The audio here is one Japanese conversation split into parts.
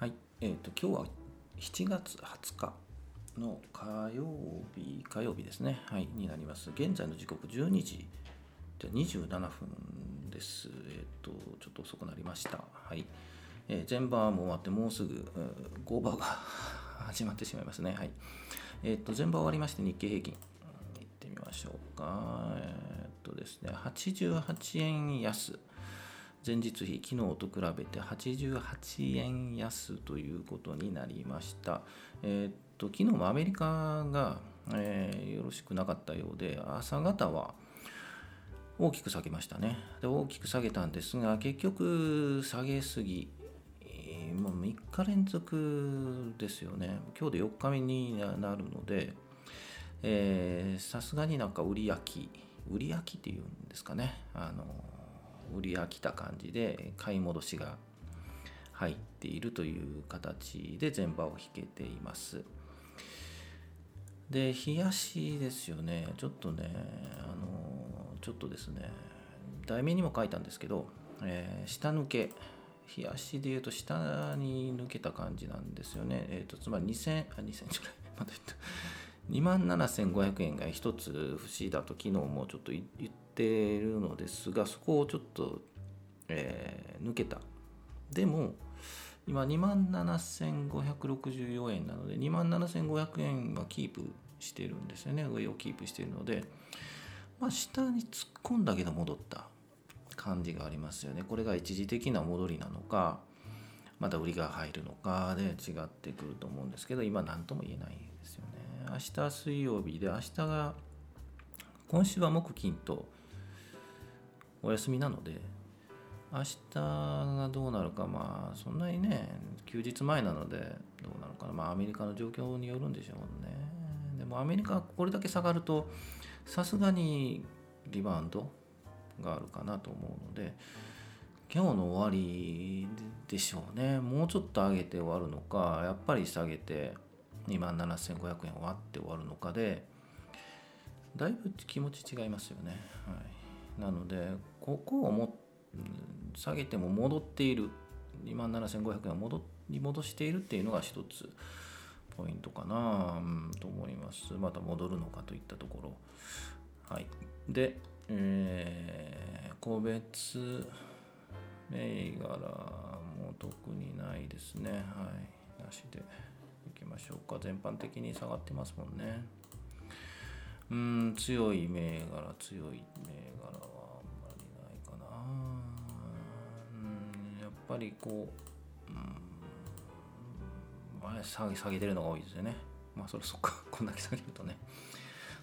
はい、今日は7月20日の火曜日ですね、はい、になります。現在の時刻12時27分です。ちょっと遅くなりました、はい。前番も終わってもうすぐ後番が始まってしまいますね、はい。前番終わりまして、日経平均いってみましょうか。ですね、88円安、前日比昨日と比べて88円安ということになりました。昨日もアメリカが、よろしくなかったようで、朝方は大きく下げましたね。で、大きく下げたんですが、結局下げすぎ、もう3日連続ですよね。今日で4日目になるので、さすがになんか売り空きっていうんですかね、売り飽きた感じで買い戻しが入っているという形で前場を引けています。で、冷やしですよね。ちょっとですね題名にも書いたんですけど、下抜け、冷やしでいうと下に抜けた感じなんですよね。つまり27,500 円が一つ節だと昨日もちょっと言ってるのですが、そこをちょっと、抜けた。でも今 27,564 円なので 27,500 円はキープしてるんですよね。上をキープしてるので、まあ、下に突っ込んだけど戻った感じがありますよね。これが一時的な戻りなのか、また売りが入るのかで違ってくると思うんですけど、今何とも言えないですよね。明日水曜日で、明日が今週は木金とお休みなので、明日がどうなるか、まあそんなにね、休日前なのでどうなのかな、まあアメリカの状況によるんでしょうね。でもアメリカこれだけ下がるとさすがにリバウンドがあるかなと思うので、今日の終わりでしょうね。もうちょっと上げて終わるのか、やっぱり下げて 27,500 円を割って終わるのかで、だいぶ気持ち違いますよね、はい。なのでここを下げても戻っている 27,500 円を戻しているっていうのが一つポイントかな、と思います。また戻るのかといったところ、はい。で、個別銘柄も特にないですね、はい。なしでいきましょうか。全般的に下がってますもんね。強い銘柄はあんまりないかな。やっぱり下げてるのが多いですよね。まあそっかこんだけ下げるとね。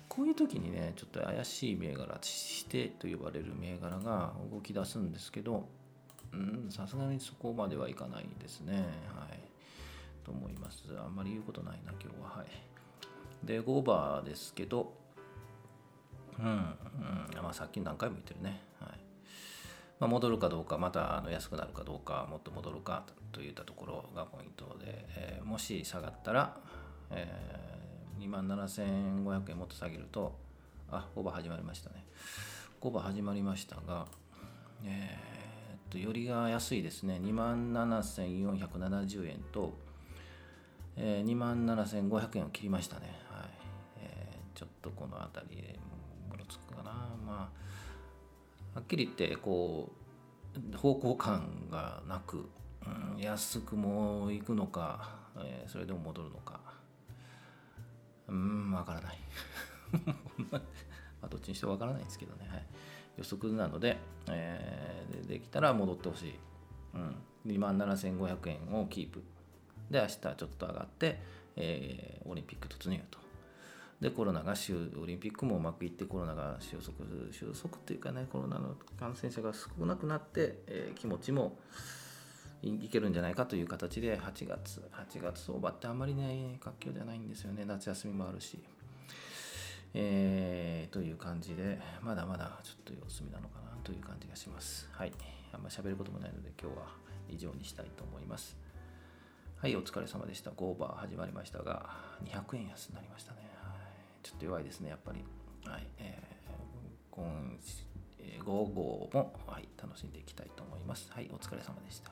こういう時にね、ちょっと怪しい銘柄、してと呼ばれる銘柄が動き出すんですけど、さすがにそこまではいかないですね、はい、と思います。あんまり言うことないな今日は、はい。で、5番ですけど、まあ、さっき何回も言ってるね、はい。まあ、戻るかどうか、また安くなるかどうか、もっと戻るかといったところがポイントで、もし下がったら、27,500 円もっと下げると、5番始まりましたね。5番始まりましたが、よりが安いですね。 27,470 円と、27,500 円を切りましたね、はい。ちょっとこの辺りでもろつくかな、まあ、はっきり言って方向感がなく、安くもいくのか、それでも戻るのか、わからないどっちにしてもわからないですけどね、はい。予測なので、できたら戻ってほしい、27,500 円をキープで、明日ちょっと上がって、オリンピック突入と。で、オリンピックもうまくいって、コロナが収束というかね、コロナの感染者が少なくなって、気持ちもいけるんじゃないかという形で、8月相場ってあんまりね、活況じゃないんですよね。夏休みもあるし、という感じで、まだまだちょっと様子見なのかなという感じがします、はい。あんまり喋ることもないので、今日は以上にしたいと思います、はい。お疲れ様でした。ゴーバー始まりましたが、200円安になりましたね、はい。ちょっと弱いですね、やっぱり、はい。今午後も、はい、楽しんでいきたいと思います、はい。お疲れ様でした。